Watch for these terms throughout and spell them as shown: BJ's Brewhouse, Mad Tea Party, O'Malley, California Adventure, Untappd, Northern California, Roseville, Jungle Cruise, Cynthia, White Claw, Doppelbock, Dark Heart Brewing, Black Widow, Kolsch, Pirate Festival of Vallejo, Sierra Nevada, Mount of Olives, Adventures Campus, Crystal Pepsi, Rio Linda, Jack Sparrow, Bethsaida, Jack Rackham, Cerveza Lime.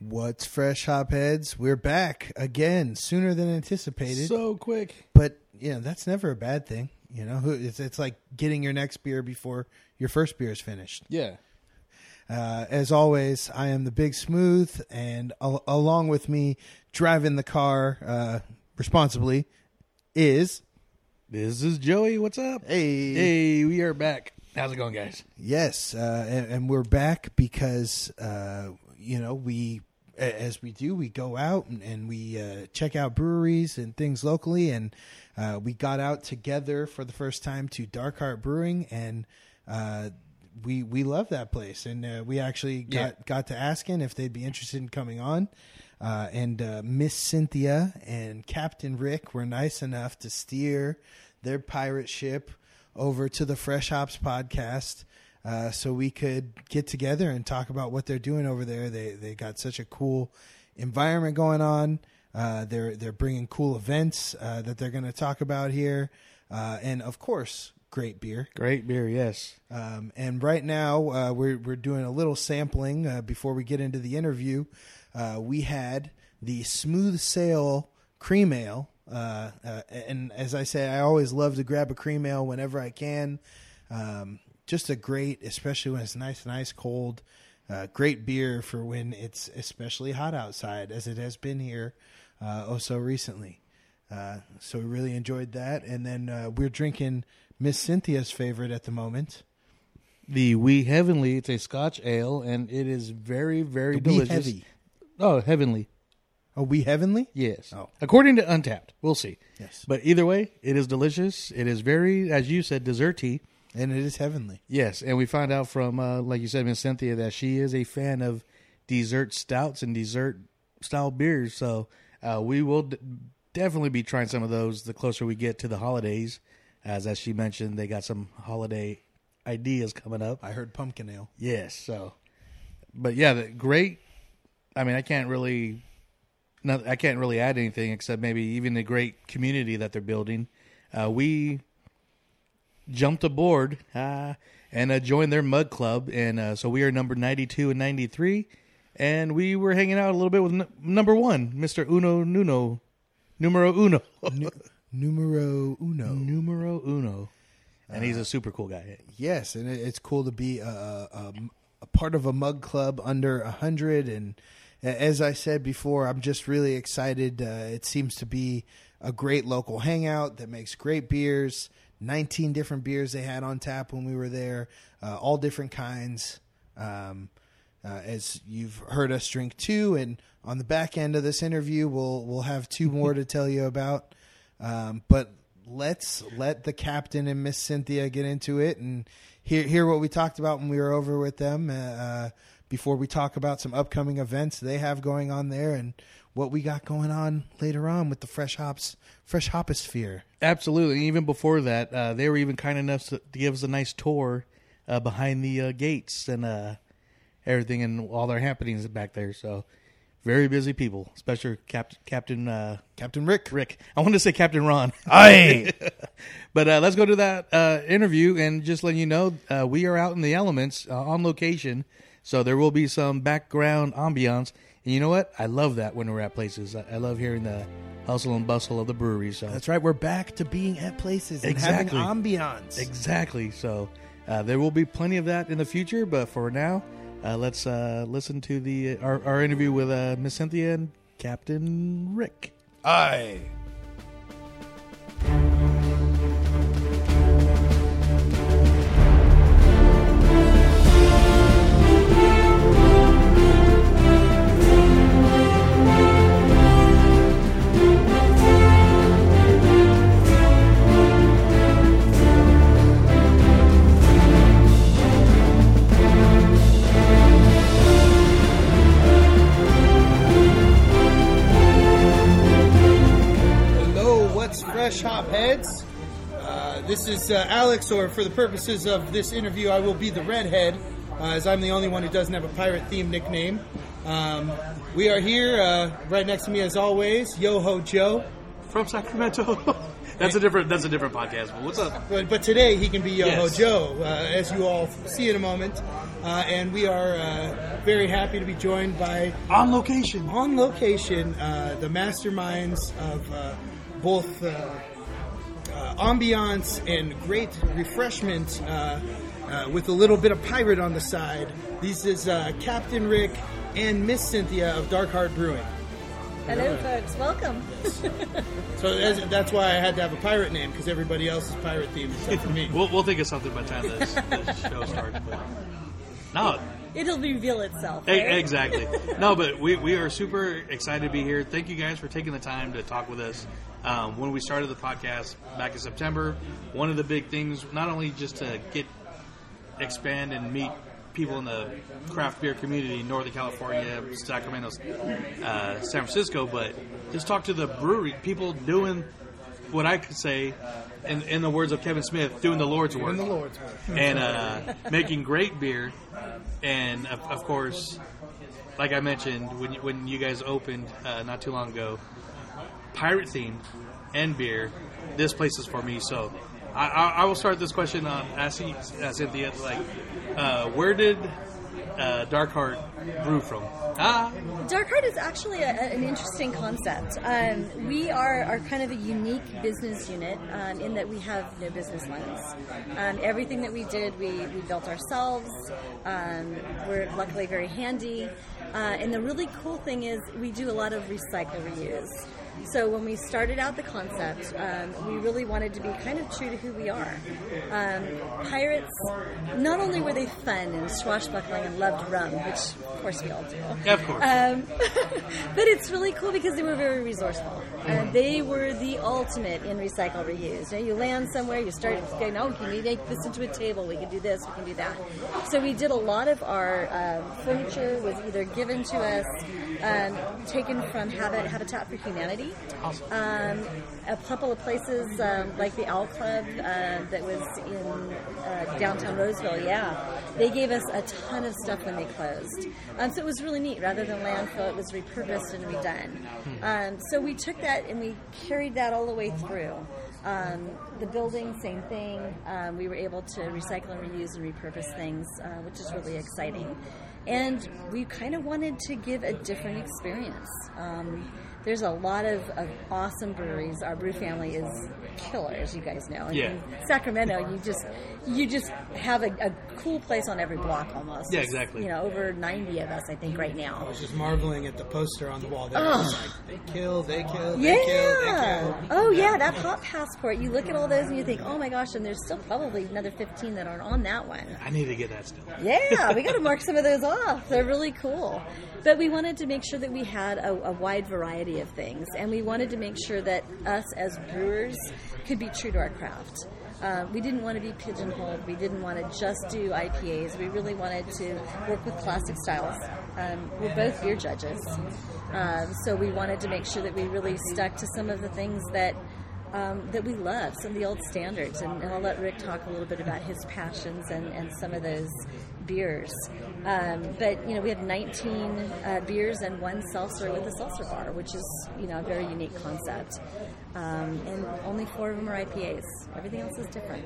What's fresh, hopheads? We're back again sooner than anticipated. So quick. But, you know, that's never a bad thing. You know, it's like getting your next beer before your first beer is finished. Yeah. As always, I am the Big Smooth, and along with me, driving the car responsibly, is... This is Joey. What's up? Hey, we are back. How's it going, guys? Yes, and we're back because, you know, we go out and we check out breweries and things locally, and we got out together for the first time to Dark Heart Brewing, and we love that place, and we actually got to asking if they'd be interested in coming on, and Miss Cynthia and Captain Rick were nice enough to steer their pirate ship over to the Fresh Hops podcast, so we could get together and talk about what they're doing over there. They got such a cool environment going on. They're bringing cool events that they're going to talk about here, and of course, great beer. Yes. And right now we're doing a little sampling before we get into the interview. We had the Smooth Sail cream ale, and as I say, I always love to grab a cream ale whenever I can. Just a great, especially when it's nice and ice cold, great beer for when it's especially hot outside, as it has been here so recently. So we really enjoyed that. And then we're drinking Miss Cynthia's favorite at the moment. The Wee Heavenly. It's a Scotch ale, and it is very, very delicious. Wee Heavy. Oh, Heavenly. Oh, Wee Heavenly? Yes. Oh. According to Untappd. We'll see. Yes. But either way, it is delicious. It is very, as you said, desserty. And it is heavenly. Yes. And we find out from, like you said, Miss Cynthia, that she is a fan of dessert stouts and dessert style beers. So we will definitely be trying some of those the closer we get to the holidays. As she mentioned, they got some holiday ideas coming up. I heard pumpkin ale. Yes. So, but yeah, great. I mean, I can't really add anything except maybe even the great community that they're building. We jumped aboard and joined their mug club, and so we are number 92 and 93, and we were hanging out a little bit with number one, Mr. Uno Nuno, numero uno. Numero uno, and he's a super cool guy. Yes, and it's cool to be a part of a mug club under 100, and as I said before, I'm just really excited. It seems to be a great local hangout that makes great beers. 19 different beers they had on tap when we were there, all different kinds, as you've heard us drink two. And on the back end of this interview, we'll have two more to tell you about. But let's let the Captain and Miss Cynthia get into it and hear what we talked about when we were over with them before we talk about some upcoming events they have going on there and what we got going on later on with the Fresh Hoposphere. Absolutely. And even before that, they were even kind enough to give us a nice tour behind the gates and everything and all their happenings back there. So very busy people, especially Captain Rick. I wanted to say Captain Ron. Aye. But let's go to that interview and just let you know we are out in the elements on location. So there will be some background ambiance. And you know what? I love that when we're at places. I love hearing the hustle and bustle of the brewery. So that's right. We're back to being at places and having ambiance. Exactly. So there will be plenty of that in the future. But for now, let's listen to our interview with Miss Cynthia and Captain Rick. Aye. Fresh Hop Heads. This is Alex, or for the purposes of this interview, I will be the redhead. as I'm the only one who doesn't have a pirate-themed nickname. We are here, right next to me as always, Yo-Ho Joe. From Sacramento. That's a different podcast, but what's up? But today he can be Yo-Ho Joe, as you all see in a moment. And we are very happy to be joined by... On location, the masterminds of both ambiance and great refreshment with a little bit of pirate on the side. This is Captain Rick and Miss Cynthia of Dark Heart Brewing. Hello, folks. Welcome. Yes. So that's why I had to have a pirate name, because everybody else's pirate theme except for me. We'll think of something by the time this show starts. But no, it'll reveal itself. Right? Exactly. No, but we are super excited to be here. Thank you guys for taking the time to talk with us. When we started the podcast back in September, one of the big things, not only just to expand and meet people in the craft beer community, Northern California, Sacramento, San Francisco, but just talk to the brewery people doing what I could say, in the words of Kevin Smith, doing the Lord's work. And making great beer. And, of course, like I mentioned, when you guys opened not too long ago, pirate themed and beer, this place is for me. So I will start this question on asking Cynthia, where did Dark Heart brew from? Dark Heart is actually an interesting concept. We are kind of a unique business unit in that we have no business lines. Everything that we did, we built ourselves. We're luckily very handy. And the really cool thing is we do a lot of recycle reuse. So when we started out the concept, we really wanted to be kind of true to who we are. Pirates, not only were they fun and swashbuckling and loved rum, which of course we all do. Yeah, of course. But it's really cool because they were very resourceful. They were the ultimate in recycle reuse. You know, you land somewhere, you start saying, oh, can we make this into a table? We can do this, we can do that. So we did a lot of our furniture was either given to us, taken from Habitat for Humanity. Awesome. A couple of places like the Owl Club that was in downtown Roseville, they gave us a ton of stuff when they closed. So it was really neat. Rather than landfill, it was repurposed and redone. So we took that and we carried that all the way through. The building, same thing. We were able to recycle and reuse and repurpose things, which is really exciting. And we kind of wanted to give a different experience. There's a lot of awesome breweries. Our brew family is killers, you guys know. In Sacramento, you just have a cool place on every block almost. Yeah, exactly. You know, over 90 of us, I think, right now. I was just marveling at the poster on the wall there. Oh. It was like, they kill. Oh, yeah, that hot passport. You look at all those and you think, oh, my gosh, and there's still probably another 15 that aren't on that one. I need to get that still. Yeah, we got to mark some of those off. They're really cool. But we wanted to make sure that we had a wide variety of things, and we wanted to make sure that us as brewers could be true to our craft. We didn't want to be pigeonholed. We didn't want to just do IPAs. We really wanted to work with classic styles. We're both beer judges, so we wanted to make sure that we really stuck to some of the things that we love, some of the old standards, and I'll let Rick talk a little bit about his passions and some of those beers. But, you know, we have 19 beers and one seltzer with a seltzer bar, which is, you know, a very unique concept. And only 4 of them are IPAs. Everything else is different.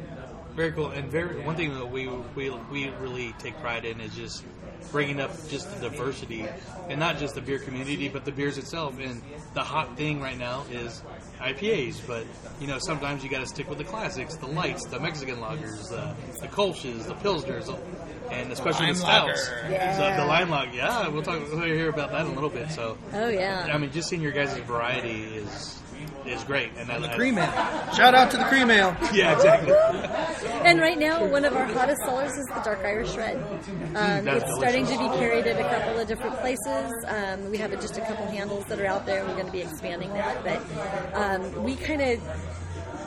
Very cool. And one thing that we really take pride in is just bringing up just the diversity, and not just the beer community, but the beers itself. And the hot thing right now is IPAs, but you know, sometimes you got to stick with the classics, the lights, the Mexican lagers, the Kolsch's, the Pilsners, and especially the stouts. So the lime lager, we'll hear about that in a little bit. So, I mean, just seeing your guys' variety is great. And the cream ale. Shout out to the cream ale. Yeah, exactly. And right now, one of our hottest sellers is the Dark Irish Red. It's delicious. Starting to be carried at a couple of different places. We have just a couple handles that are out there. We're going to be expanding that. But we kind of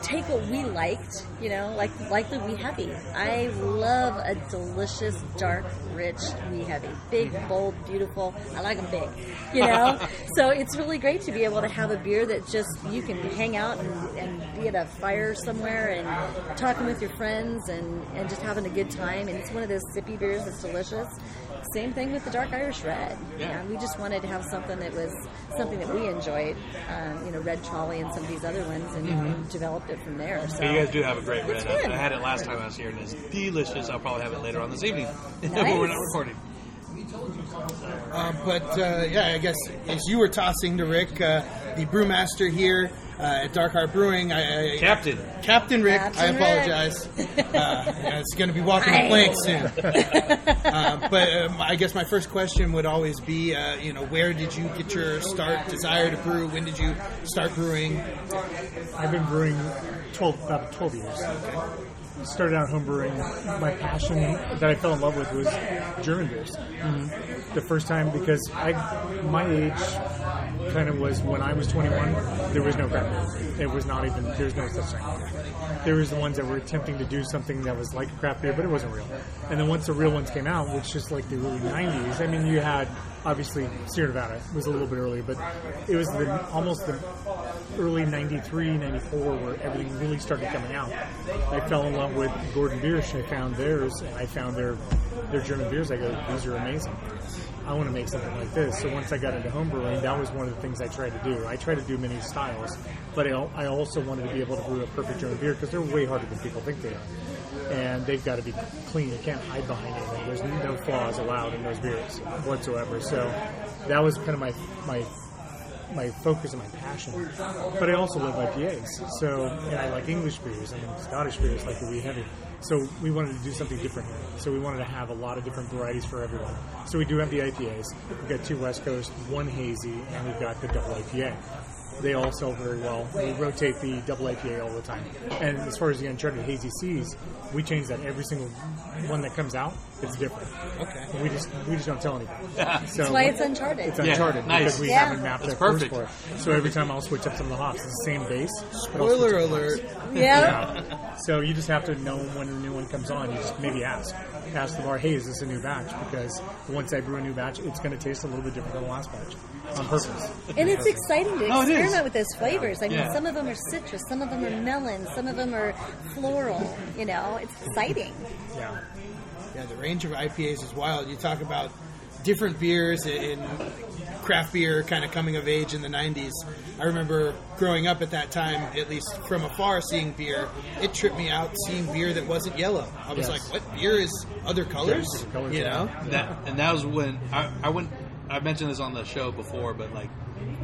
take what we liked, you know, like the wee heavy. I love a delicious, dark, rich wee heavy. Big, bold, beautiful. I like them big, you know? So it's really great to be able to have a beer that just, you can hang out and be at a fire somewhere and talking with your friends and just having a good time. And it's one of those sippy beers that's delicious. Same thing with the Dark Irish Red. Yeah. We just wanted to have something that was something that we enjoyed, you know, Red Trolley and some of these other ones, and developed it from there. So you guys do have a great red. I had it last time I was here, and it's delicious. I'll probably have it later on this evening, nice. But we're not recording. But I guess as you were tossing to Rick, the brewmaster here at Dark Heart Brewing, Captain Rick, I apologize. It's going to be walking the plank soon. But I guess my first question would always be, where did you get your start, desire to brew? When did you start brewing? I've been brewing about 12 years. Okay. Started out homebrewing. My passion that I fell in love with was German beers. Mm-hmm. The first time, because my age kind of was when I was 21. There was no craft beer. It was not even. There's no such thing. There was the ones that were attempting to do something that was like craft beer, but it wasn't real. And then once the real ones came out, which is like the early 90s. I mean, you had obviously Sierra Nevada was a little bit earlier, but it was almost the early 93, 94 where everything really started coming out. I fell in love with Gordon Beers. I found theirs, and I found their German beers. I go, these are amazing. I want to make something like this. So once I got into homebrewing, that was one of the things I tried to do. I tried to do many styles, but I also wanted to be able to brew a perfect German beer because they're way harder than people think they are. And they've got to be clean. You can't hide behind anything. There's no flaws allowed in those beers whatsoever. So that was kind of my focus and my passion. But I also love IPAs. And I like English beers and Scottish beers, like the wee heavy. So we wanted to do something different here. So we wanted to have a lot of different varieties for everyone. So we do have the IPAs. We've got two West Coast, one hazy, and we've got the double IPA. They all sell very well. We rotate the double IPA all the time. And as far as the uncharted hazy seas, we change that every single one that comes out. It's different. Okay. And we just don't tell anybody. So that's why it's uncharted. It's uncharted because we haven't mapped that first for it. So every time I'll switch up some of the hops. It's the same base. Spoiler alert. Yeah. So you just have to know when the new one comes on. You just maybe ask the bar, hey, is this a new batch? Because once I brew a new batch, it's going to taste a little bit different than the last batch. On purpose. And it's exciting to experiment with those flavors. I mean, some of them are citrus, some of them are melon, some of them are floral. You know, it's exciting. Yeah, the range of IPAs is wild. You talk about different beers in craft beer kind of coming of age in the 90s. I remember growing up at that time, at least from afar, seeing beer. It tripped me out seeing beer that wasn't yellow. I was like, what beer is other colors? You know? That was when I went... I've mentioned this on the show before, but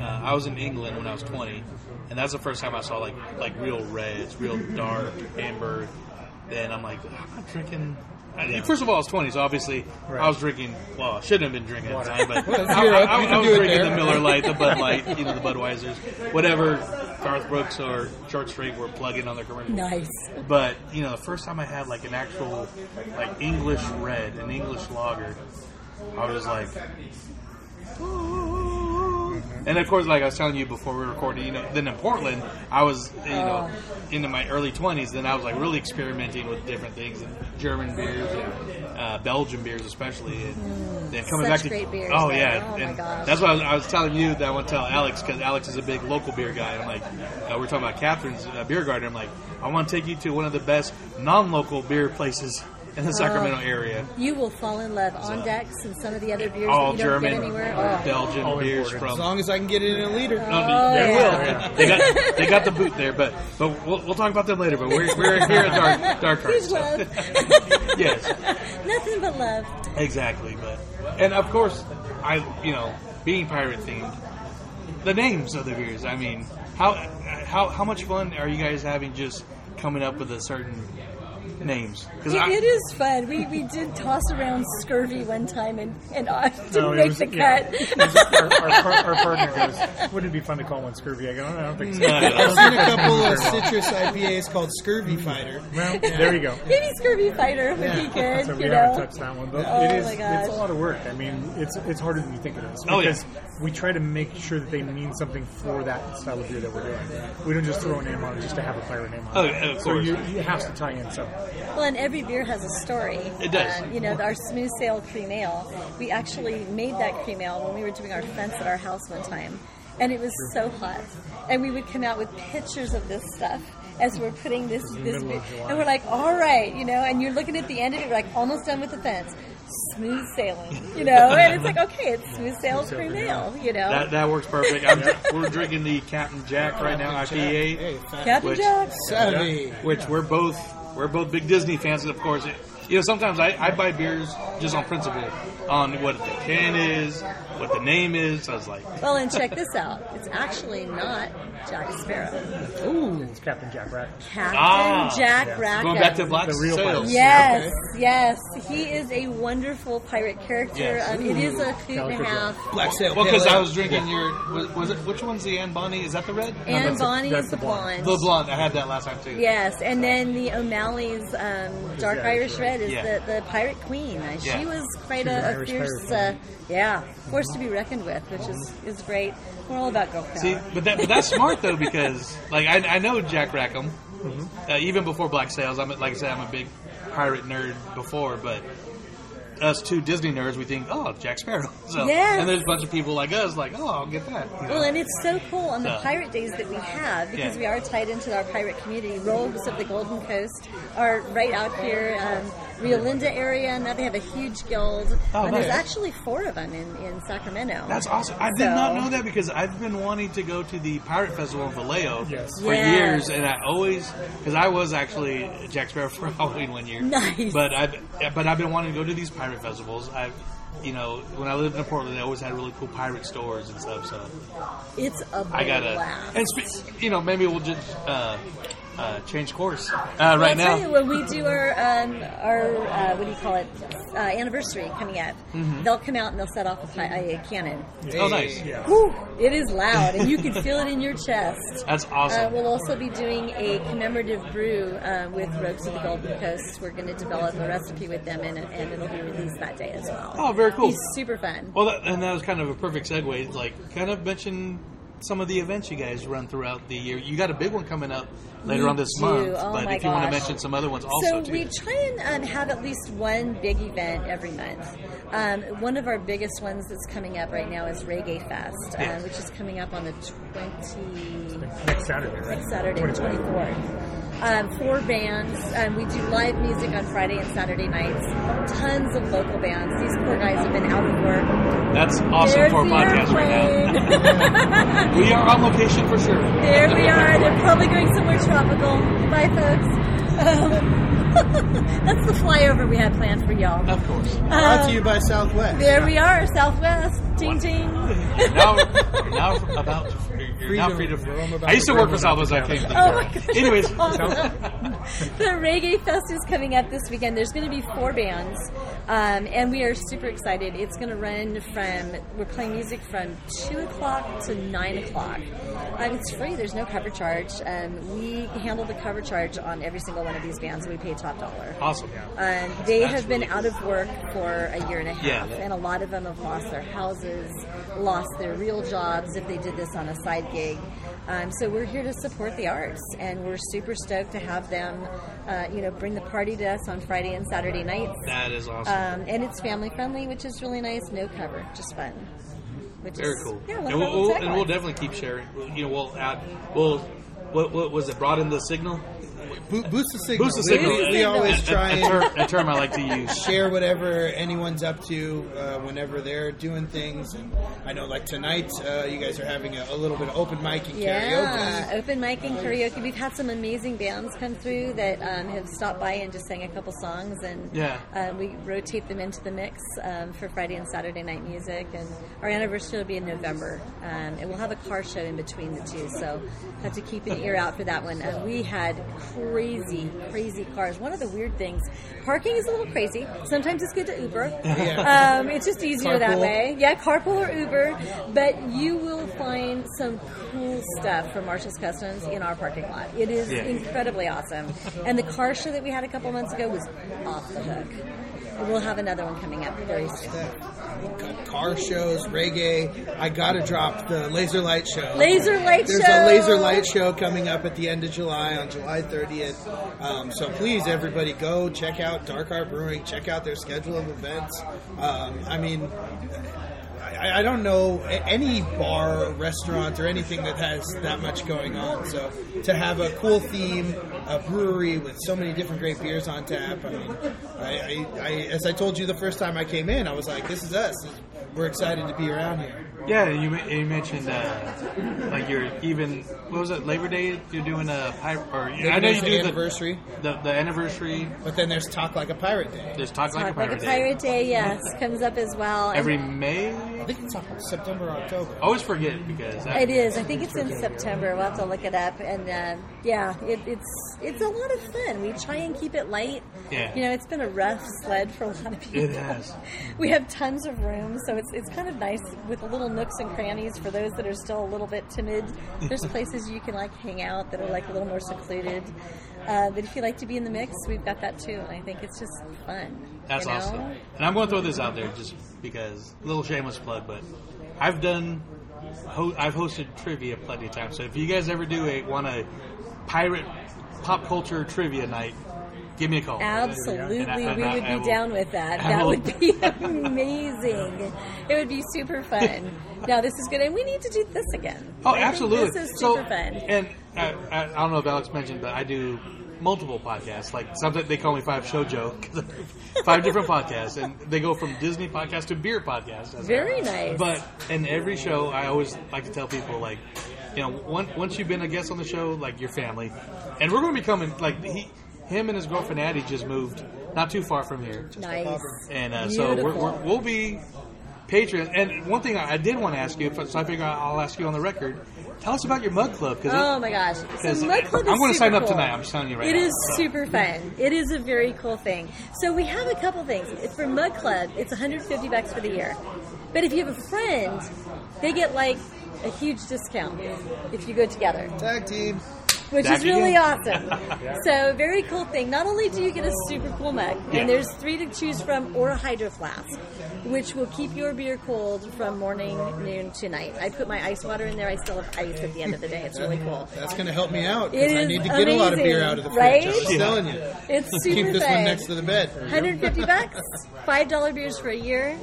I was in England when I was 20, and that's the first time I saw like real reds, real dark amber. Then I'm like, I'm not drinking. First of all, I was 20, so obviously I was drinking. Well, I shouldn't have been drinking at the time, but I was drinking the Miller Lite, the Bud Light, the Budweisers, whatever. Garth Brooks or Short Straight were plugging on their commercials. Nice. But the first time I had an actual English red, an English lager, I was like. And of course, I was telling you before we recorded, then in Portland, I was, into my early 20s. Then I was really experimenting with different things, and German beers and Belgian beers especially. And then coming back to great beers. Oh yeah, and that's why I was telling you that I want to tell Alex, because Alex is a big local beer guy. And we're talking about Catherine's beer garden. I'm like, I want to take you to one of the best non-local beer places in the Sacramento area. You will fall in love on decks and some of the other beers all that you German, don't get anywhere. Belgian beers from... As long as I can get it in a liter. They got the boot there, but we'll talk about them later, but we're here at Dark Heart. Huge love. Yes. Nothing but love. Exactly, and of course, I being pirate themed, the names of the beers, I mean, how much fun are you guys having just coming up with a certain... names. It is fun. We did toss around scurvy one time and I didn't make the cut. Our partner goes, wouldn't it be fun to call one scurvy? I go, I don't think so. I've seen a couple of citrus IPAs called Scurvy Fighter. Well, there you go. Maybe Scurvy Fighter would be good. So we haven't touched that one. But it's a lot of work. I mean, it's harder than you think it is. Because we try to make sure that they mean something for that style of beer that we're doing. We don't just throw a name on it just to have a pirate name on it. Oh, of course. So you have to tie in something. Well, and every beer has a story. It does. You know, our smooth sail cream ale, we actually made that cream ale when we were doing our fence at our house one time. And it was so hot. And we would come out with pictures of this stuff as we're putting this beer. And we're like, all right, you know, and you're looking at the end of it, we're like, almost done with the fence. Smooth sailing, you know, and it's like, okay, it's smooth sail cream ale, you know. That works perfect. We're drinking the Captain Jack right now, IPA. Hey, Captain Jack. Which we're both big Disney fans, and of course, you know, sometimes I buy beers just on principle, on what the can is, what the name is. I was like... Well, and check this out. It's actually not Jack Sparrow. Ooh. It's Captain Jack Rackham. Rackham. Going back to Black Sails. Yes, yes. He is a wonderful pirate character. Yes. It is a 2.5. Black Sails. Well, because I was drinking which one's the Anne Bonny? Is that the red? Anne Bonny is the blonde. The blonde. I had that last time, too. Yes, and then the O'Malley's Dark Irish Red is the pirate queen. She was quite a fierce... force to be reckoned with, which is great. We're all about girl power. See, but that's smart though, because like I know Jack Rackham, even before Black Sails. I'm a big pirate nerd before, but us two Disney nerds, we think, oh, Jack Sparrow. So, yes. And there's a bunch of people like us, like, oh, I'll get that. You know? Well, and it's so cool on the pirate days that we have, because we are tied into our pirate community. Rogues of the Golden Coast are right out here, Rio Linda area. Now they have a huge guild. Oh, and there's actually 4 of them in Sacramento. That's awesome. I did not know that, because I've been wanting to go to the Pirate Festival of Vallejo for years, and I always, because I was actually Jack Sparrow for Halloween one year. Nice. But I've been wanting to go to these pirate festivals. When I lived in Portland, they always had really cool pirate stores and stuff. So it's a blast. And maybe we'll just change course right now. When we do our anniversary coming up, they'll come out and they'll set off a cannon. Oh, nice! Yeah. Whew, it is loud, and you can feel it in your chest. That's awesome. We'll also be doing a commemorative brew with Rogues of the Golden Coast. We're going to develop a recipe with them, and it'll be released that day as well. Oh, very cool! It's super fun. Well, that was kind of a perfect segue. Like, kind of mention some of the events you guys run throughout the year. You got a big one coming up later on this month, but if you want to mention some other ones also too. So we try and have at least one big event every month. One of our biggest ones that's coming up right now is Reggae Fest, which is coming up on the 20th... Next Saturday, the 24th. 4 bands. We do live music on Friday and Saturday nights. Tons of local bands. These poor guys have been out of work. That's awesome for a podcast right now. We are on location for sure. There we are. They're probably going somewhere tropical. Bye, folks. That's the flyover we had planned for y'all. Of course. Brought to you by Southwest. There we are, Southwest. Ting, ting. You're now free to roam about. I used to work for Southwest. I came to the Anyways. The Reggae Fest is coming up this weekend. There's going to be 4 bands, and we are super excited. It's going to run we're playing music from 2 o'clock to 9 o'clock. It's free. There's no cover charge. We handle the cover charge on every single one of these bands, and we pay top dollar. Awesome. They have been out of work for a year and a half, and a lot of them have lost their houses, lost their real jobs if they did this on a side gig. So we're here to support the arts, and we're super stoked to have them, bring the party to us on Friday and Saturday nights. That is awesome. And it's family friendly, which is really nice. No cover, just fun. Very cool. Yeah, we'll definitely keep sharing. What was it? Broaden the signal. Boost the signal. We always try and... A term I like to use. Share whatever anyone's up to whenever they're doing things. And I know, like tonight, you guys are having a little bit of open mic and karaoke. Yeah, open mic and karaoke. We've had some amazing bands come through that have stopped by and just sang a couple songs. And we rotate them into the mix for Friday and Saturday night music. And our anniversary will be in November. And we'll have a car show in between the two. So have to keep an ear out for that one. We had cool crazy cars. One of the weird things, parking is a little crazy. Sometimes it's good to Uber. It's just easier that way. Yeah, carpool or Uber. But you will find some cool stuff from Marshall's Customs in our parking lot. It is incredibly awesome. And the car show that we had a couple months ago was off the hook. We'll have another one coming up very soon. Car shows, reggae. I gotta drop the Laser Light Show. There's a Laser Light Show coming up at the end of July, on July 30th. So please, everybody, go check out Dark Heart Brewing. Check out their schedule of events. I don't know any bar or restaurant or anything that has that much going on. So to have a cool theme, a brewery with so many different great beers on tap, I mean, I as I told you the first time I came in, I was like, this is us. We're excited to be around here. Yeah, you mentioned like you're even, what was it, Labor Day? You're doing a pirate, or I know you do anniversary. The anniversary. But then there's Talk Like a Pirate Day. There's Talk Like a Pirate Day, yes, comes up as well. Every May? I think it's September or October. I always forget because it is. I think it's in September. We'll have to look it up. And it's a lot of fun. We try and keep it light. Yeah. You know, it's been a rough sled for a lot of people. It has. We have tons of room, so it's kind of nice with a little nooks and crannies for those that are still a little bit timid. There's places you can like hang out that are like a little more secluded. But if you like to be in the mix, we've got that too. And I think it's just fun. That's awesome. And I'm going to throw this out there just because, a little shameless plug, but I've hosted trivia plenty of times. So if you guys ever want a pirate pop culture trivia night, give me a call. Absolutely. We would be down with that. That would be amazing. It would be super fun. No, this is good. And we need to do this again. Oh, absolutely. This is super fun. And I don't know if Alex mentioned, but I do multiple podcasts. Like something they call me Five Shoujo, because 5 different podcasts, and they go from Disney podcast to beer podcast. Very nice. But in every show, I always like to tell people, like, you know, once you've been a guest on the show, like, you're family, and we're going to be coming. Like him and his girlfriend Addie just moved not too far from here. Nice. And so we'll be patrons. And one thing I did want to ask you, so I figure I'll ask you on the record. Tell us about your Mug Club. Oh, my gosh. So Mug Club is I'm going to sign up tonight. I'm just telling you right now. It is super fun. It is a very cool thing. So we have a couple things. For Mug Club, it's $150 for the year. But if you have a friend, they get, like, a huge discount if you go together. Tag team. Which is really awesome. So, very cool thing. Not only do you get a super cool mug, and there's 3 to choose from, or a hydro flask, which will keep your beer cold from morning, noon to night. I put my ice water in there. I still have ice at the end of the day. It's really cool. That's going to help me out, because I need to get a lot of beer out of the fridge. Right? I'm telling you. It's super Keep this one next to the bed. $150, $5 beers for a year,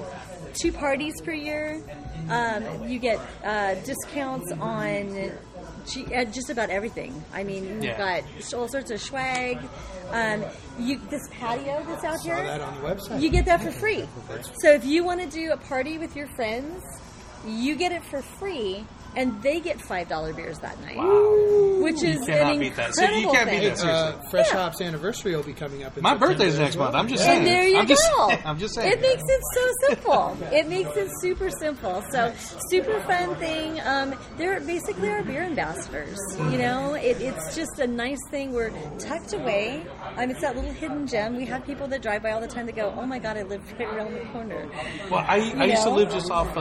2 parties per year. You get discounts on just about everything. I mean, you've got all sorts of swag. This patio that's out here, that on the website. You get that for free. So if you want to do a party with your friends, you get it for free, and they get $5 beers that night. Wow. Which is an incredible thing. You can't beat that. Fresh Hop's anniversary will be coming up. My birthday's next month. I'm just saying. And there you go. I'm just saying. It makes it so simple. It makes it super simple. So, super fun thing. They're basically our beer ambassadors. You know, it's just a nice thing. We're tucked away. It's that little hidden gem. We have people that drive by all the time that go, oh my God, I live right around the corner. Well, I used to live just off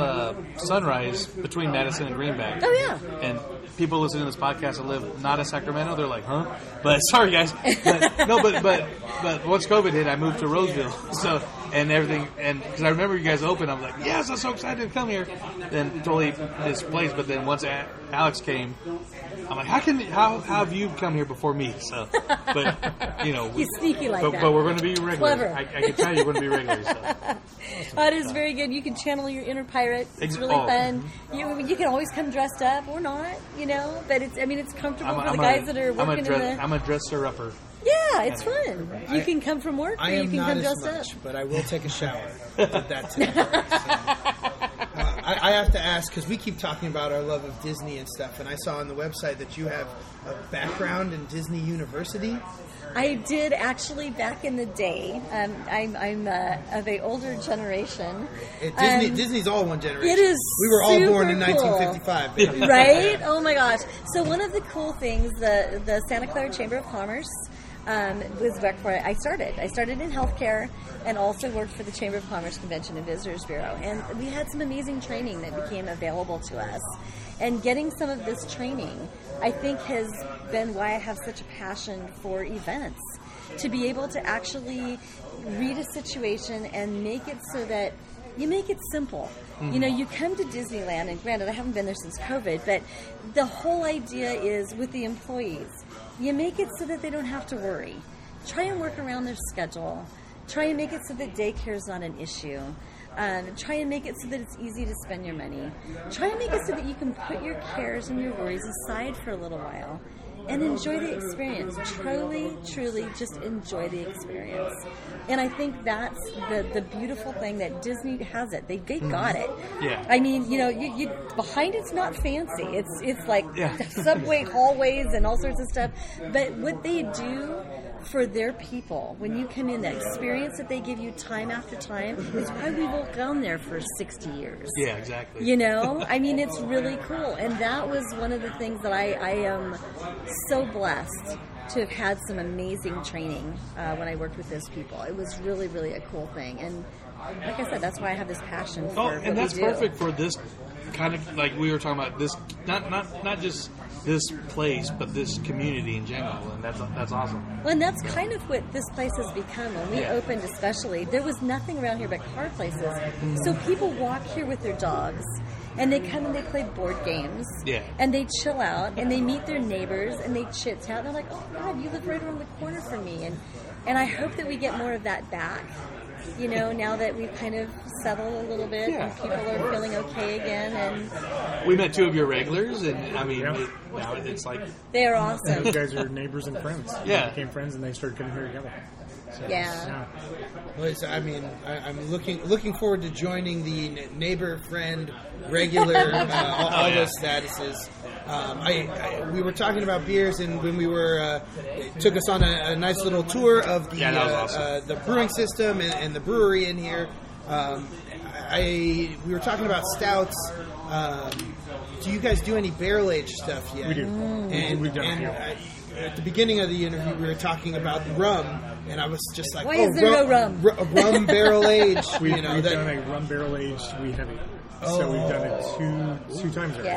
Sunrise between Madison and Greenville. Oh, yeah. And people listening to this podcast that live not in Sacramento, they're like, huh? But sorry, guys. But once COVID hit, I moved to Roseville. So, and everything, and because I remember you guys opened, I'm like, yes, I'm so excited to come here. Then totally displaced. But then once Alex came, I'm like, how have you come here before me? So, but you know, he's sneaky like that. But we're going to be regular. Clever. I can tell you, we're going to be regular. So. That is very good. You can channel your inner pirate. It's really fun. You can always come dressed up or not, you know. But it's comfortable for the guys that are working in the. I'm a dresser-upper. Yeah, it's fun. You can come from work, or you can come dressed up. But I will take a shower. Did that today. I have to ask, because we keep talking about our love of Disney and stuff, and I saw on the website that you have a background in Disney University. I did, actually, back in the day. I'm of an older generation. Disney's all one generation. It is. We were all born in 1955. Baby. Right? Oh, my gosh. So one of the cool things, the Santa Clara Chamber of Commerce was where I started. I started in healthcare and also worked for the Chamber of Commerce Convention and Visitors Bureau. And we had some amazing training that became available to us. And getting some of this training, I think, has been why I have such a passion for events. To be able to actually read a situation and make it so that you make it simple. Mm-hmm. You know, you come to Disneyland, and granted, I haven't been there since COVID, but the whole idea is with the employees, you make it so that they don't have to worry. Try and work around their schedule. Try and make it so that daycare's not an issue. Try and make it so that it's easy to spend your money. Try and make it so that you can put your cares and your worries aside for a little while and enjoy the experience. Truly, truly just enjoy the experience. And I think that's the beautiful thing that Disney has it. They got it. Yeah. I mean, you know, you behind it's not fancy. It's like subway hallways and all sorts of stuff. But what they do for their people, when you come in, the experience that they give you time after time is why we've all gone there for 60 years. Yeah, exactly. You know? I mean, it's really cool. And that was one of the things that I am so blessed to have had some amazing training when I worked with those people. It was really, really a cool thing. And like I said, that's why I have this passion for and that's perfect for this kind of, like we were talking about, this not just this place, but this community in general, and that's awesome. Well, and that's kind of what this place has become. When we opened, especially, there was nothing around here but car places. Mm-hmm. So people walk here with their dogs, and they come and they play board games, and they chill out, and they meet their neighbors, and they chit chat. They're like, "Oh God, you live right around the corner from me," and I hope that we get more of that back. You know, now that we've kind of settled a little bit and people are feeling okay again. And we met two of your regulars, and I mean, now it's like... They're awesome. You guys are neighbors and friends. Yeah. They became friends, and they started coming here together. So, Well, I mean, I'm looking forward to joining the neighbor, friend, regular, all those statuses. We were talking about beers, and when we were, it took us on a nice little tour of the brewing system and the brewery in here. We were talking about stouts. Do you guys do any barrel aged stuff yet? We do, and we've done it. At the beginning of the interview, we were talking about rum, and I was just like, "Why is there no rum? Rum barrel aged." We've done a rum barrel aged wheat heavy. So we've done it two times already,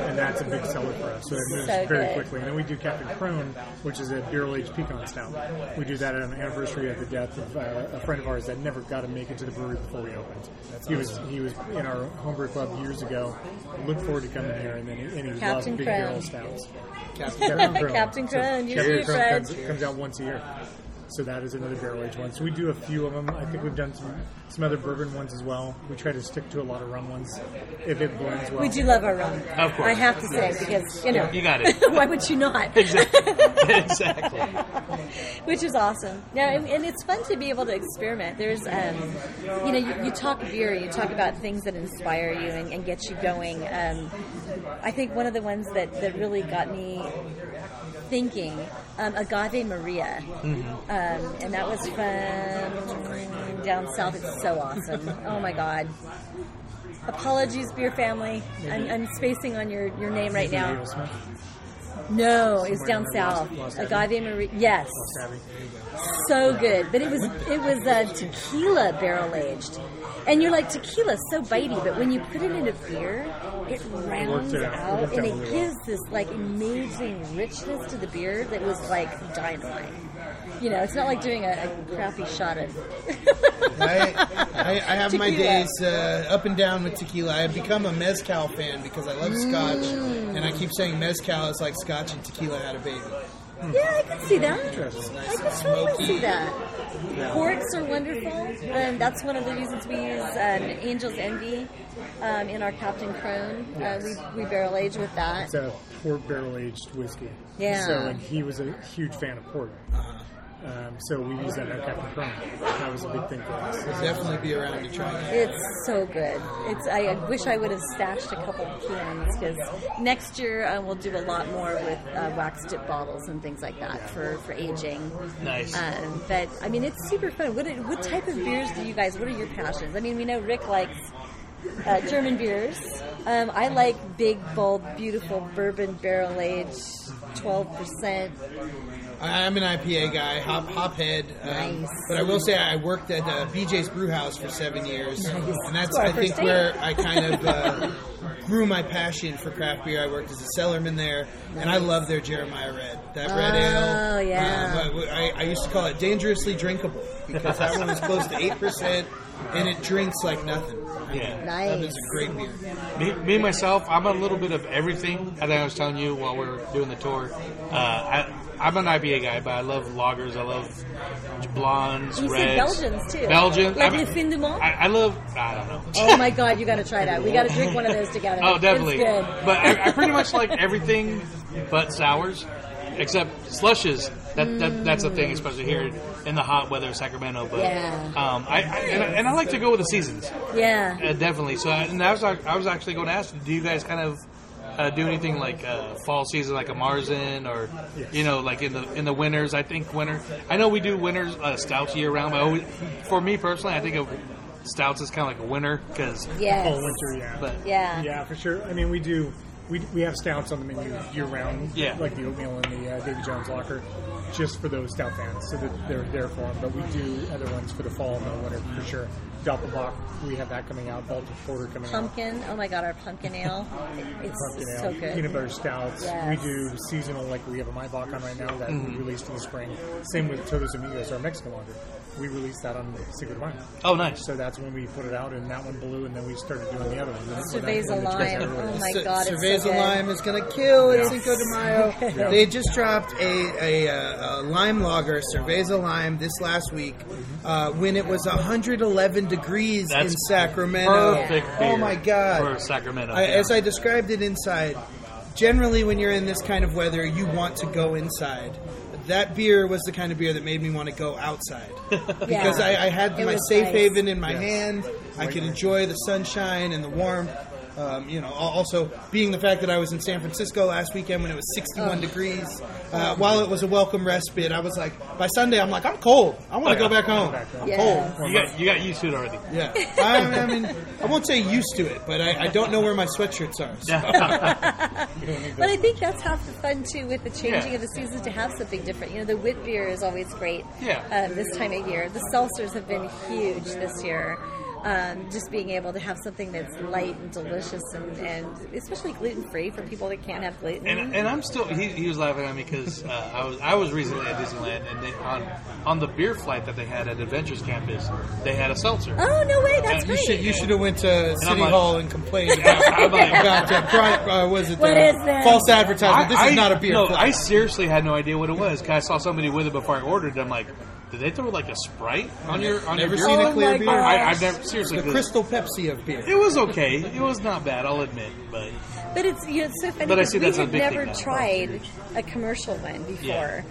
and that's a big seller for us. So it moves very quickly. And then we do Captain Crone, which is a barrel-aged pecan stout. We do that on the anniversary of the death of a friend of ours that never got to make it to the brewery before we opened. He was in our homebrew club years ago. Looked forward to coming here, and he loves big barrel stouts. Captain Crone, usually comes out once a year. So that is another barrel-aged one. So we do a few of them. I think we've done some other bourbon ones as well. We try to stick to a lot of rum ones if it blends well. We do love our rum. Of course. I have to say, because, you know. You got it. Why would you not? Exactly. Which is awesome. No, and it's fun to be able to experiment. There's, you talk beer, you talk about things that inspire you and get you going. I think one of the ones that really got me thinking, Agave Maria. Mm-hmm. And that was from down south. It's so awesome. Oh my God. Apologies, beer family. I'm spacing on your name right now. No, it's down south. Agave Maria. Yes. So good. But it was tequila barrel aged. And you're like, tequila's so bitey, but when you put it in a beer, it rounds out and it gives this like amazing richness to the beer that was like dynamite. You know, it's not like doing a crappy shot of I have tequila. My days up and down with tequila. I have become a mezcal fan because I love scotch, and I keep saying mezcal is like scotch and tequila had a baby. Yeah, I can see that. Nice. I can totally see that. Ports are wonderful. That's one of the reasons we use Angel's Envy in our Captain Crone. We barrel aged with that. It's a port barrel aged whiskey. Yeah. So, and he was a huge fan of port. So we use that on Captain Crone. That was a big thing for us. It'll definitely be around to try that. It's so good. I wish I would have stashed a couple of cans, because next year we'll do a lot more with wax dip bottles and things like that for aging. Nice. But I mean, it's super fun. What type of beers do you guys? What are your passions? I mean, we know Rick likes German beers. I like big, bold, beautiful bourbon barrel aged 12%. I'm an IPA guy, hophead. Nice. But I will say I worked at BJ's Brewhouse for 7 years. Nice. And that's I think, where I kind of grew my passion for craft beer. I worked as a cellarman there, nice. And I love their Jeremiah Red. That red ale. Oh, yeah. I used to call it dangerously drinkable because that one was close to 8%, and it drinks like nothing. Yeah. Nice. That is a great beer. Me, myself, I'm a little bit of everything. I think I was telling you while we were doing the tour. I'm an IPA guy, but I love lagers. I love blondes, you reds. You said Belgians, too. Belgian. Like le fin du monde? I love... I don't know. Oh, my God. You got to try that. We got to drink one of those together. Oh, definitely. It's good. But I pretty much like everything but sours, except slushes. That's a thing, especially here in the hot weather of Sacramento. But I like to go with the seasons. Yeah. Definitely. So I was actually going to ask, do you guys kind of... do anything like fall season, like a Marzen, or you know, like in the winters. I think winter. I know we do winters stouts year round, but for me personally, I think of stouts as kind of like a winter because fall winter. Yeah, but, yeah, for sure. I mean, we do. We have stouts on the menu year round. Yeah, like the oatmeal and the Davy Jones locker, just for those stout fans, so that they're there for them. But we do other ones for the fall and the winter for sure. Doppelbock, we have that coming out. Belgian Porter coming out. Pumpkin, oh my God, our pumpkin ale. It's so good. Peanut butter stouts. Yes. We do seasonal, like we have a Maibach on right now that we released in the spring. Same with Todos Amigos, our Mexican lager. We released that on Cinco de Mayo. Oh, nice. So that's when we put it out, and that one blew, and then we started doing the other one. Cerveza Lime. Oh my God, it's so good. Cerveza Lime is going to kill at Cinco de Mayo. Yeah. They just dropped a lime lager, Cerveza Lime, this last week when it was 111 degrees. That's in Sacramento. Perfect beer. Oh my God. For Sacramento. As I described it inside, generally when you're in this kind of weather, you want to go inside. That beer was the kind of beer that made me want to go outside. Because I had my safe haven in my hand. I could enjoy the sunshine and the warmth. You know, also being the fact that I was in San Francisco last weekend when it was 61 degrees, while it was a welcome respite, I was like, by Sunday, I'm like, I'm cold. I want to go back home. I'm cold. You got used to it already. Yeah. I mean, I won't say used to it, but I don't know where my sweatshirts are. So. But I think that's half the fun, too, with the changing of the seasons to have something different. You know, the wit beer is always great this time of year. The seltzers have been huge this year. Just being able to have something that's light and delicious and especially gluten-free for people that can't have gluten. And I'm still... He was laughing at me because I was recently at Disneyland and on the beer flight that they had at Adventures Campus, they had a seltzer. Oh, no way. That's great. You should have went to City Hall and complained about that false advertisement. This is not a beer flight. I seriously had no idea what it was because I saw somebody with it before I ordered and I'm like... Did they throw like a Sprite on your beer? Never seen a clear beer. I've never seriously. The Crystal Pepsi of beer. It was okay. It was not bad. I'll admit, but it's it's so funny. But I see that's a big thing. We've never tried a commercial one before. Yeah.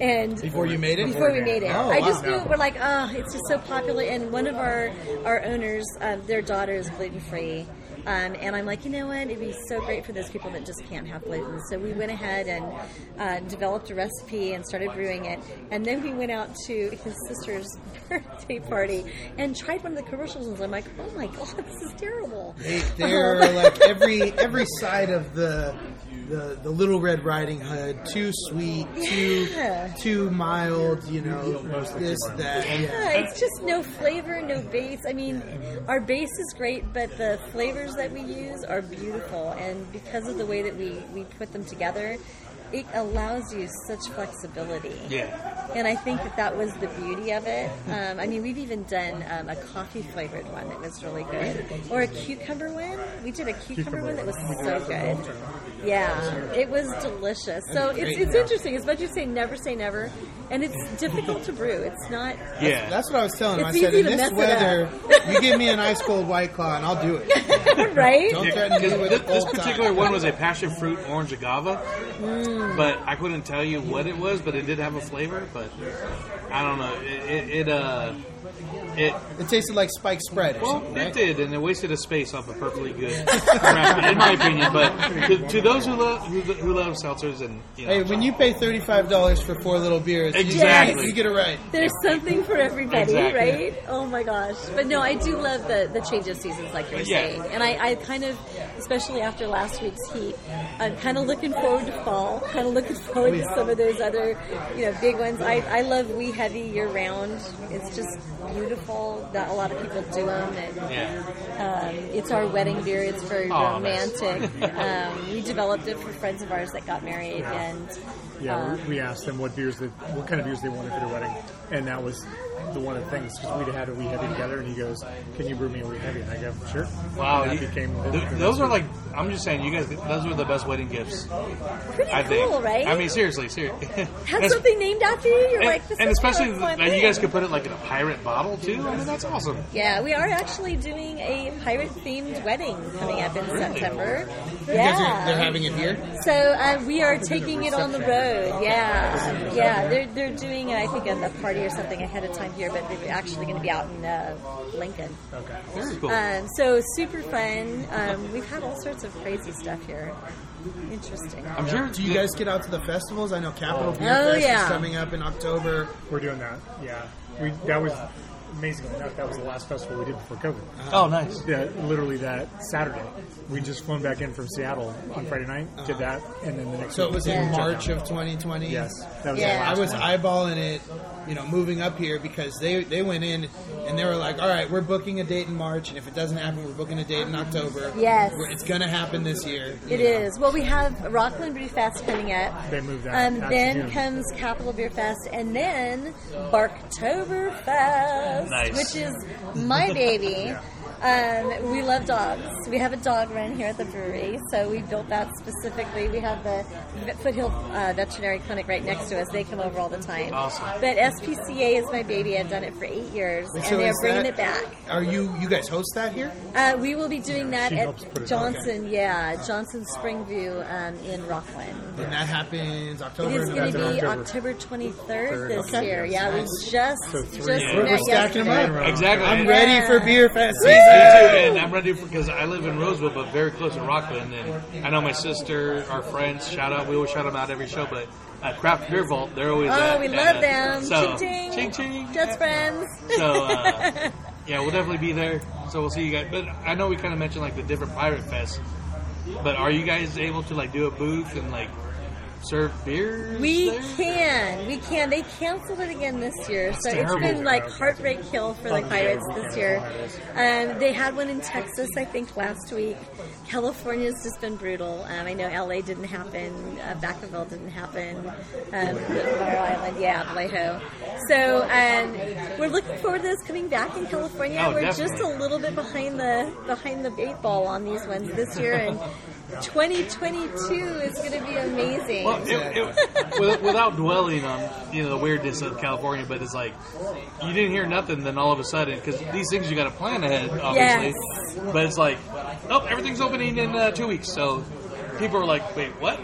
And before you made it? Before we made it. Oh, I just knew we're like, it's just so popular. And one of our owners, their daughter is gluten-free. And I'm like, you know what? It'd be so great for those people that just can't have gluten. So we went ahead and developed a recipe and started brewing it. And then we went out to his sister's birthday party and tried one of the commercials. And I'm like, oh my God, this is terrible. They're like every side of the Little Red Riding Hood, too sweet, too mild, you know, this, that. Yeah, it's just no flavor, no base. I mean, our base is great, but the flavors that we use are beautiful. And because of the way that we put them together, it allows you such flexibility. Yeah. And I think that was the beauty of it. I mean, we've even done a coffee-flavored one that was really good. Or a cucumber one. We did a cucumber one that was so good. Yeah. It was delicious. So it's interesting. As much as you say never, and it's difficult to brew. It's not... Yeah. That's what I was telling him. I said, in this weather, you give me an ice-cold White Claw, and I'll do it. Right? Don't threaten me with it. This particular one was a passion fruit orange agave. But I couldn't tell you what it was, but it did have a flavor. But I don't know. It It tasted like spike spread. Well, right? It did, and it wasted a space off a perfectly good, in my opinion. But to those who love seltzers, and you know, hey, when you pay $35 for 4 little beers, exactly, you get it right. There's something for everybody, exactly, right? Oh my gosh! But no, I do love the change of seasons, like you're saying, and I kind of, especially after last week's heat, I'm kind of looking forward to fall. Kind of looking forward to some of those other, big ones. I love Wee Heavy year round. It's just beautiful that a lot of people do them, and it's our wedding beer. It's very romantic. We developed it for friends of ours that got married, and we asked them what kind of beers they wanted for their wedding, and that was the one of the things, because we'd had a Wee Heavy together, and he goes, "Can you brew me a Wee Heavy?" And I go, "Sure." Wow, and those are like, I'm just saying, you guys, those were the best wedding gifts. Pretty cool, right? I mean, seriously. Have something named after you. And especially that you guys could put it like in a pirate bottle too. I mean, that's awesome. Yeah, we are actually doing a pirate themed wedding coming up in September. Yeah, they're having it here. So we are taking it on the road. Yeah, yeah. They're doing, I think, a party or something ahead of time here, but they're actually going to be out in Lincoln. Okay, very cool. So super fun. We've had all sorts of crazy stuff here. Interesting. I'm sure. Do you guys get out to the festivals? I know Capital Beer Fest is coming up in October. We're doing that. Yeah, that was. Amazingly enough, that was the last festival we did before COVID. Oh, nice. Yeah, literally that Saturday. We just flown back in from Seattle on Friday night, did that, and then the next week. So it was in March of 2020? Yes. That was the last I was eyeballing it, moving up here, because they went in and they were like, all right, we're booking a date in March, and if it doesn't happen, we're booking a date in October. Yes. It's going to happen this year. It is. Well, we have Rocklin Brew Fest coming up. They moved that. Then comes Capital Beer Fest, and then Barktober Fest. Nice. Which is my baby. We love dogs. We have a dog run here at the brewery, so we built that specifically. We have the Foothill Veterinary Clinic right next to us. They come over all the time. Awesome. But SPCA is my baby. I've done it for 8 years, and they're bringing it back. Are you guys host that here? We will be doing that at Johnson, Johnson Springview in Rockland. And that happens October. It is going to be October 23rd this year. Yeah, we just stacking them up. Exactly. I'm ready for Beer Fest. And I'm ready because I live in Roseville, but very close to Rocklin. And I know my sister, our friends, shout out. We always shout them out every show, but Craft Beer Vault, they're always we love them. So, ching, ching. Ching, ching. Just friends. So, we'll definitely be there. So we'll see you guys. But I know we kind of mentioned, like, the different pirate fests. But are you guys able to, like, do a booth and, like, serve beers? We can. They canceled it again this year, so it's been like heartbreak kill for the Pirates this year. They had one in Texas, I think, last week. California's just been brutal. I know LA didn't happen. Vacaville didn't happen. Island, Vallejo. So we're looking forward to this coming back in California. We're definitely just a little bit behind the eight ball on these ones this year, and 2022 is going to be amazing. Well, without dwelling on the weirdness of California, but it's like you didn't hear nothing, then all of a sudden, because these things you got to plan ahead, obviously. Yes. But it's like, nope, everything's opening in 2 weeks, so people are like, wait, what?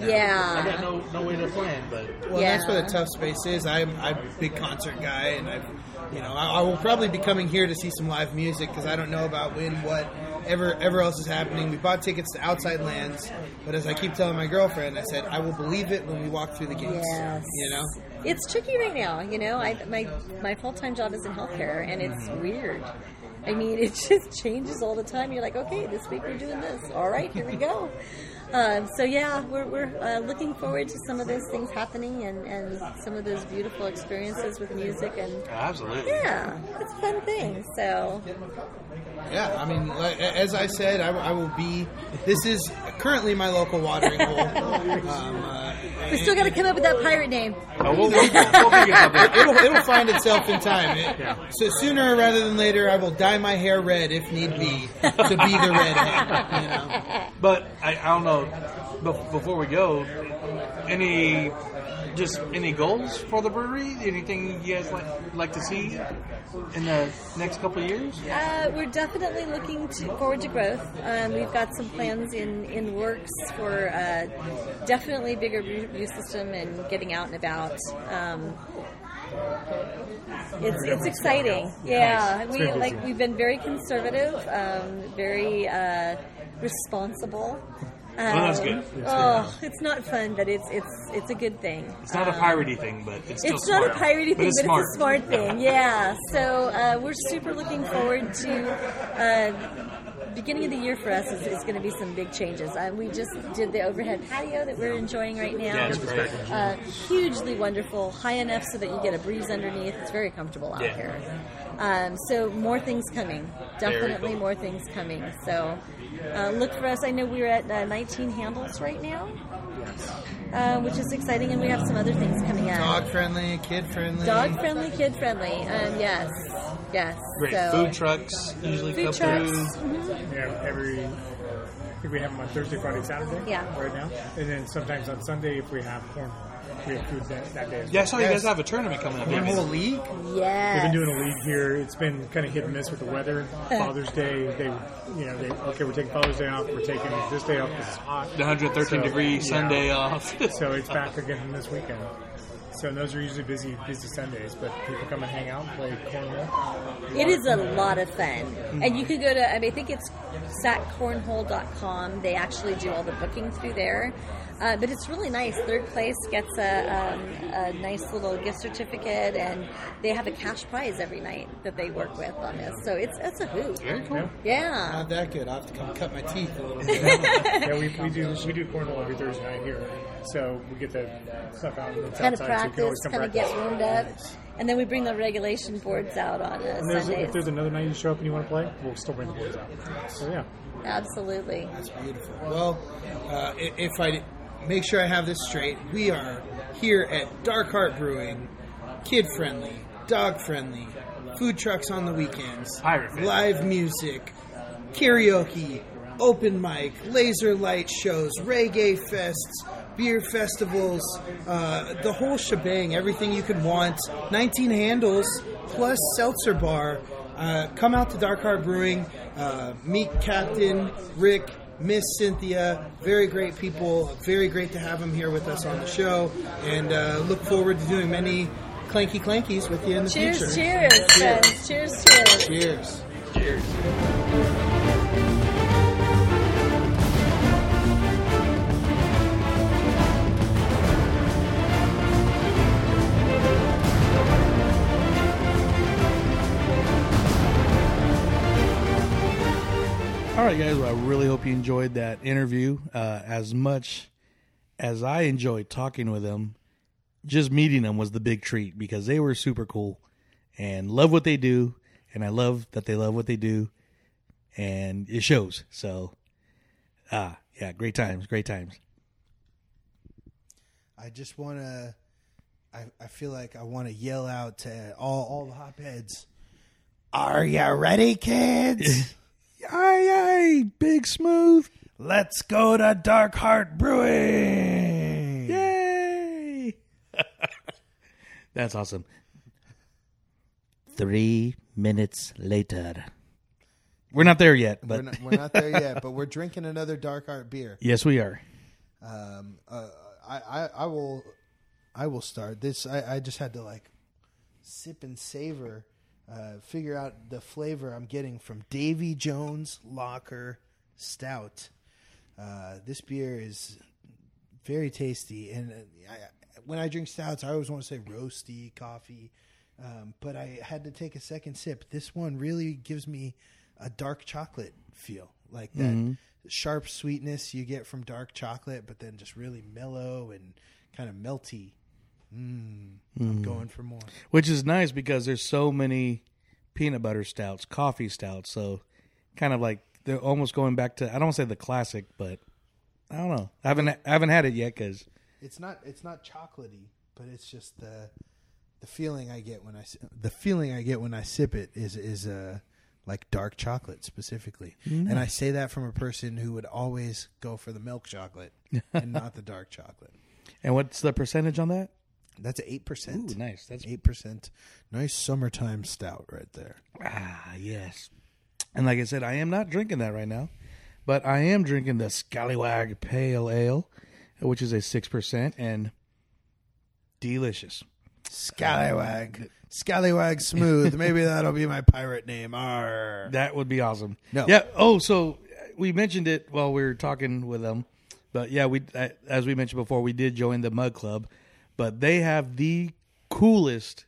Yeah, I got no way to plan. But that's what a tough space is. I'm a big concert guy, and I will probably be coming here to see some live music because I don't know about when, whatever else is happening. We bought tickets to Outside Lands, but as I keep telling my girlfriend, I said, I will believe it when we walk through the gates. Yes. It's tricky right now, my full-time job is in healthcare, and it's weird. I mean, it just changes all the time. You're like, okay, this week we're doing this. All right, here we go. We're looking forward to some of those things happening and some of those beautiful experiences with music and absolutely, yeah, it's a fun thing. So yeah, I mean, as I said, I will be. This is currently my local watering hole. We still got to come up with that pirate name. It'll find itself in time. So sooner rather than later, I will dye my hair red if need be to be the redhead. But I don't know. Before we go, any goals for the brewery? Anything you guys like to see in the next couple of years? We're definitely looking forward to growth. We've got some plans in works for definitely bigger brew system and getting out and about. It's exciting. Yeah, nice. We've been very conservative, very responsible. Well, that's good. It's not fun, but it's a good thing. It's not a piratey thing, but it's still smart. It's not a piratey thing, but it's a smart thing. Yeah. So we're super looking forward to beginning of the year for us is going to be some big changes. We just did the overhead patio that we're enjoying right now. Yeah, it's great. Hugely wonderful, high enough so that you get a breeze underneath. It's very comfortable out here. So more things coming. Definitely more things coming. So look for us. I know we're at 19 handles right now, which is exciting, and we have some other things coming out. Dog friendly, kid friendly. Yes. Great. So, food trucks usually come through. Mm-hmm. Yeah, I think we have them on Thursday, Friday, Saturday. Yeah. Right now, and then sometimes on Sunday if we have corn. We have food that day as well. Yeah, I saw you guys have a tournament coming up. A whole league? Yeah. We've been doing a league here. It's been kind of hit and miss with the weather. Father's Day, we're taking Father's Day off. We're taking this day off because it's hot. The 113-degree Sunday off. So it's back again this weekend. So those are usually busy Sundays, but people come and hang out and play cornhole. It is a lot of fun. Mm-hmm. And you could go to, I think it's saccornhole.com. They actually do all the booking through there. But it's really nice. Third place gets a nice little gift certificate, and they have a cash prize every night that they work with on this. So it's a hoot. Very cool. Yeah. Not that good. I have to come cut my teeth a little bit. Yeah, we do cornhole every Thursday night here. So we get the stuff out and it's kind outside. Of practice, so kind of get warmed up. And then we bring the regulation boards out on us. If there's another night you show up and you want to play, we'll still bring the boards out. So, yeah. Absolutely. That's beautiful. Well, if I make sure I have this straight, we are here at Dark Heart Brewing, kid-friendly, dog-friendly, food trucks on the weekends, live music, karaoke, open mic, laser light shows, reggae fests, beer festivals, the whole shebang, everything you could want. 19 handles plus seltzer bar. Come out to Dark Heart Brewing. Meet Captain Rick, Miss Cynthia. Very great people. Very great to have them here with us on the show. And look forward to doing many clanky clankies with you in the future. Cheers. All right, guys, well, I really hope you enjoyed that interview as much as I enjoyed talking with them. Just meeting them was the big treat because they were super cool and love what they do, and I love that they love what they do, and it shows. So, great times. I just want to – I feel like I want to yell out to all the hopheads, are you ready, kids? Aye, Big Smooth. Let's go to Dark Heart Brewing. Yay. That's awesome. 3 minutes later. We're not there yet. But we're not there yet, but we're drinking another Dark Heart beer. Yes, we are. I will start this. I just had to sip and savor. Figure out the flavor I'm getting from Davy Jones Locker Stout. This beer is very tasty, and when I drink stouts, I always want to say roasty coffee, but I had to take a second sip. This one really gives me a dark chocolate feel, like that sharp sweetness you get from dark chocolate, but then just really mellow and kind of melty. I'm going for more. Which is nice because there's so many peanut butter stouts, coffee stouts. So kind of like they're almost going back to, I don't want to say the classic, but I don't know. I haven't had it yet because it's not chocolatey, but it's just the feeling I get when I sip it is like dark chocolate specifically. Mm-hmm. And I say that from a person who would always go for the milk chocolate and not the dark chocolate. And what's the percentage on that? That's 8%. Ooh, nice. That's 8%. Nice summertime stout right there. Ah, yes. And like I said, I am not drinking that right now, but I am drinking the Scallywag Pale Ale, which is a 6% and delicious. Scallywag. Scallywag Smooth. Maybe that'll be my pirate name. Arr. That would be awesome. No. Yeah. Oh, so we mentioned it while we were talking with them. But yeah, we as we mentioned before, we did join the Mug Club. But they have the coolest,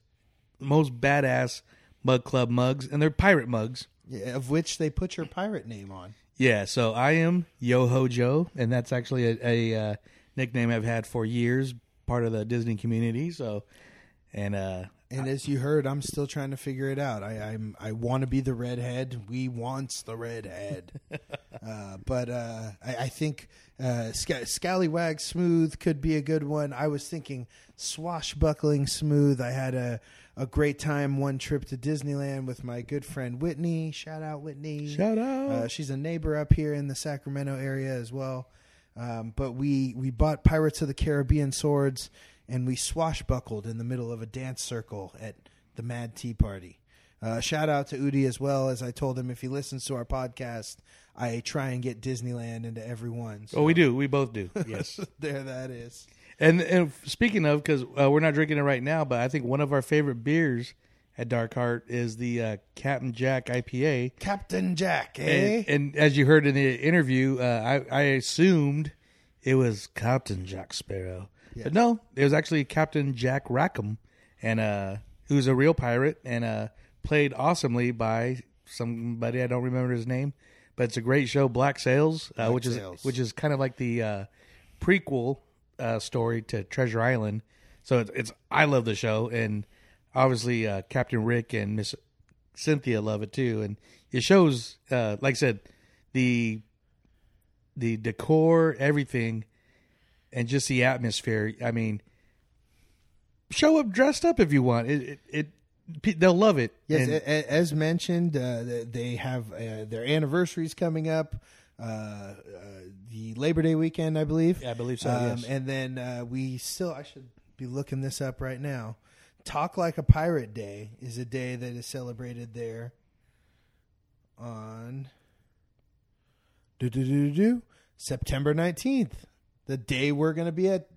most badass Mug Club mugs. And they're pirate mugs. Yeah, of which they put your pirate name on. Yeah, so I am Yo-Ho Joe. And that's actually a nickname I've had for years. Part of the Disney community. So... And as you heard, I'm still trying to figure it out. I want to be the redhead. We wants the redhead. but I think Scallywag Smooth could be a good one. I was thinking Swashbuckling Smooth. I had a great time one trip to Disneyland with my good friend Whitney. Shout out, Whitney. Shout out. She's a neighbor up here in the Sacramento area as well. But we bought Pirates of the Caribbean swords. And we swashbuckled in the middle of a dance circle at the Mad Tea Party. Shout out to Udi as well, as I told him if he listens to our podcast, I try and get Disneyland into everyone. So. Oh, we do. We both do. Yes. There that is. And speaking of, because we're not drinking it right now, but I think one of our favorite beers at Dark Heart is the Captain Jack IPA. Captain Jack, eh? And as you heard in the interview, I assumed it was Captain Jack Sparrow. Yeah. But no, it was actually Captain Jack Rackham, and who's a real pirate, and played awesomely by somebody I don't remember his name, but it's a great show, Black Sails, which is kind of like the prequel story to Treasure Island. So it's I love the show, and obviously Captain Rick and Miss Cynthia love it too, and it shows, like I said, the decor, everything. And just the atmosphere. I mean, show up dressed up if you want. They'll love it. Yes, and, as mentioned, they have their anniversaries coming up. The Labor Day weekend, I believe. Yeah, I believe so. Yes. And then I should be looking this up right now. Talk Like a Pirate Day is a day that is celebrated there. On September 19th. The day we're going to be at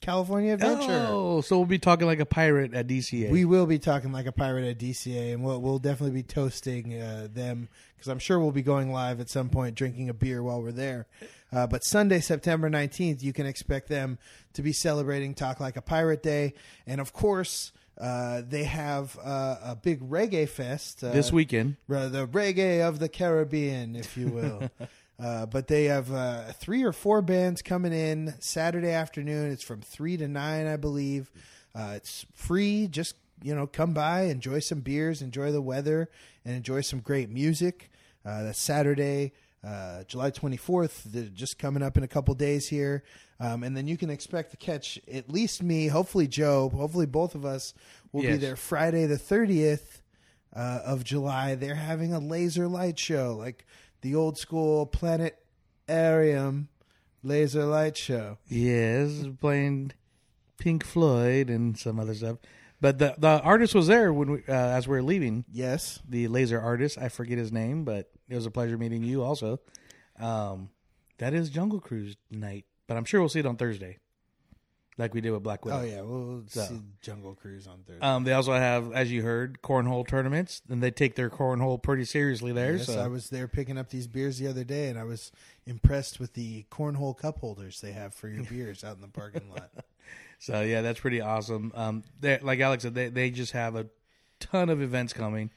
California Adventure. Oh, so we'll be talking like a pirate at DCA. We will be talking like a pirate at DCA, and we'll definitely be toasting them, because I'm sure we'll be going live at some point, drinking a beer while we're there. But Sunday, September 19th, you can expect them to be celebrating Talk Like a Pirate Day. And, of course, they have a big reggae fest. This weekend. The reggae of the Caribbean, if you will. But they have 3 or 4 bands coming in Saturday afternoon. It's from 3 to 9, I believe. It's free. Just, come by, enjoy some beers, enjoy the weather, and enjoy some great music. That's Saturday, July 24th. They're just coming up in a couple days here. And then you can expect to catch at least me, hopefully Joe, hopefully both of us will be there Friday the 30th of July. They're having a laser light show, like the old school planetarium laser light show. Yes, playing Pink Floyd and some other stuff. But the artist was there when as we were leaving. Yes. The laser artist. I forget his name, but it was a pleasure meeting you also. That is Jungle Cruise night, but I'm sure we'll see it on Thursday, like we did with Black Widow. Oh, yeah, we'll see Jungle Cruise on Thursday. They also have, as you heard, cornhole tournaments, and they take their cornhole pretty seriously there. Yes, so. I was there picking up these beers the other day, and I was impressed with the cornhole cup holders they have for your beers out in the parking lot. So, yeah, that's pretty awesome. Like Alex said, they just have a ton of events coming.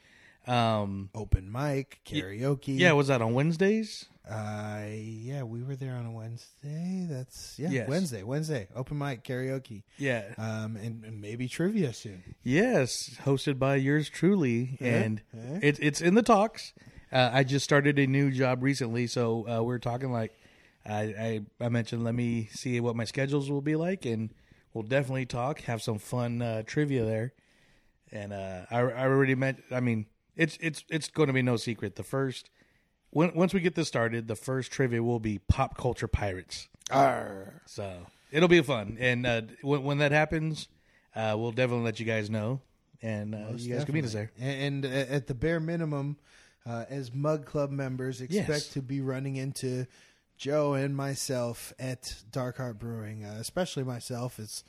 Open mic, karaoke. Yeah, was that on Wednesdays? Yeah, we were there on a Wednesday. That's Wednesday. Open mic, karaoke. Yeah. And maybe trivia soon. Yes, hosted by yours truly, and it's in the talks. I just started a new job recently, so we're talking like I mentioned. Let me see what my schedules will be like, and we'll definitely talk. Have some fun trivia there, and I already mentioned. I mean, it's going to be no secret. Once we get this started, the first trivia will be pop culture pirates. Arr. So it'll be fun. And when that happens, we'll definitely let you guys know. And you guys can meet us there. And at the bare minimum, as Mug Club members, expect to be running into Joe and myself at Dark Heart Brewing, especially myself. It's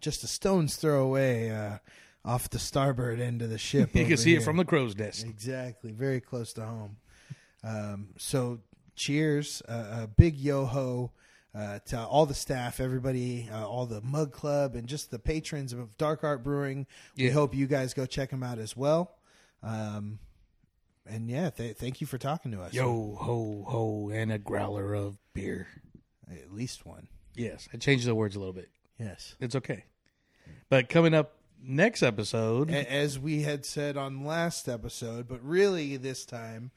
just a stone's throw away off the starboard end of the ship. You can see it from the crow's nest. Exactly. Very close to home. So cheers. A big yo-ho to all the staff, everybody, all the Mug Club, and just the patrons of Dark Heart Brewing. Yeah. We hope you guys go check them out as well. And yeah, thank you for talking to us. Yo, ho, ho, and a growler of beer. At least one. Yes. I changed the words a little bit. Yes. It's okay. But coming up next episode. As we had said on last episode, but really this time,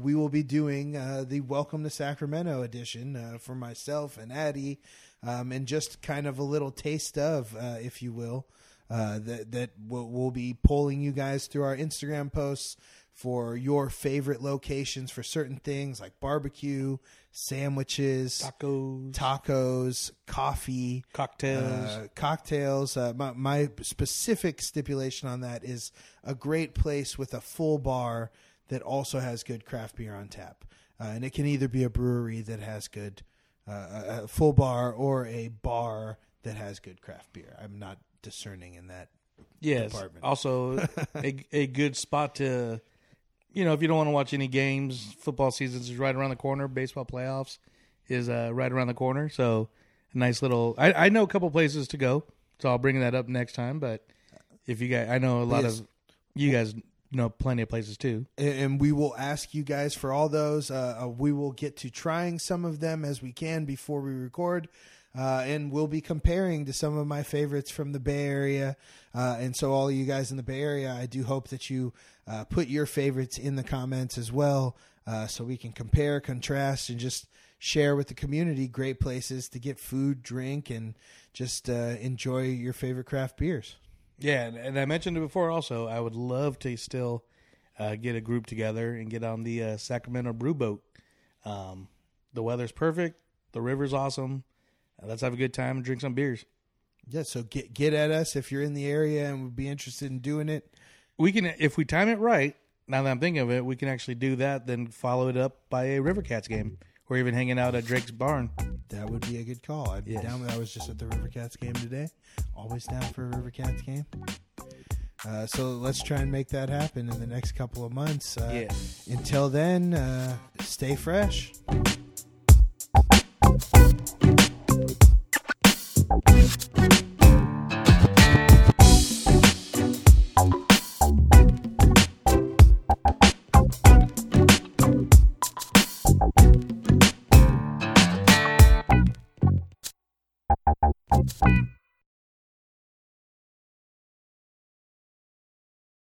we will be doing the Welcome to Sacramento edition for myself and Addie, and just kind of a little taste of, if you will, that we'll be polling you guys through our Instagram posts for your favorite locations for certain things like barbecue, sandwiches, tacos, coffee, cocktails. My specific stipulation on that is a great place with a full bar that also has good craft beer on tap. And it can either be a brewery that has good, a full bar, or a bar that has good craft beer. I'm not discerning in that department. Also a good spot to, you know, if you don't want to watch any games, football season's is right around the corner. Baseball playoffs is right around the corner. So a nice little, I know a couple places to go, so I'll bring that up next time. But if you guys, I know a lot of you guys know plenty of places too. And we will ask you guys for all those. We will get to trying some of them as we can before we record. And we'll be comparing to some of my favorites from the Bay Area. And so all of you guys in the Bay Area, I do hope that you put your favorites in the comments as well, so we can compare, contrast, and just share with the community great places to get food, drink, and just enjoy your favorite craft beers. Yeah, and I mentioned it before also, I would love to still get a group together and get on the Sacramento Brew Boat. The weather's perfect. The river's awesome. Let's have a good time and drink some beers. Yeah, so get at us if you're in the area and would be interested in doing it. We can, if we time it right, now that I'm thinking of it, we can actually do that, then follow it up by a River Cats game, or even hanging out at Drake's Barn. That would be a good call. I'd be down. I was just at the River Cats game today. Always down for a River Cats game. So let's try and make that happen in the next couple of months. Until then, stay fresh.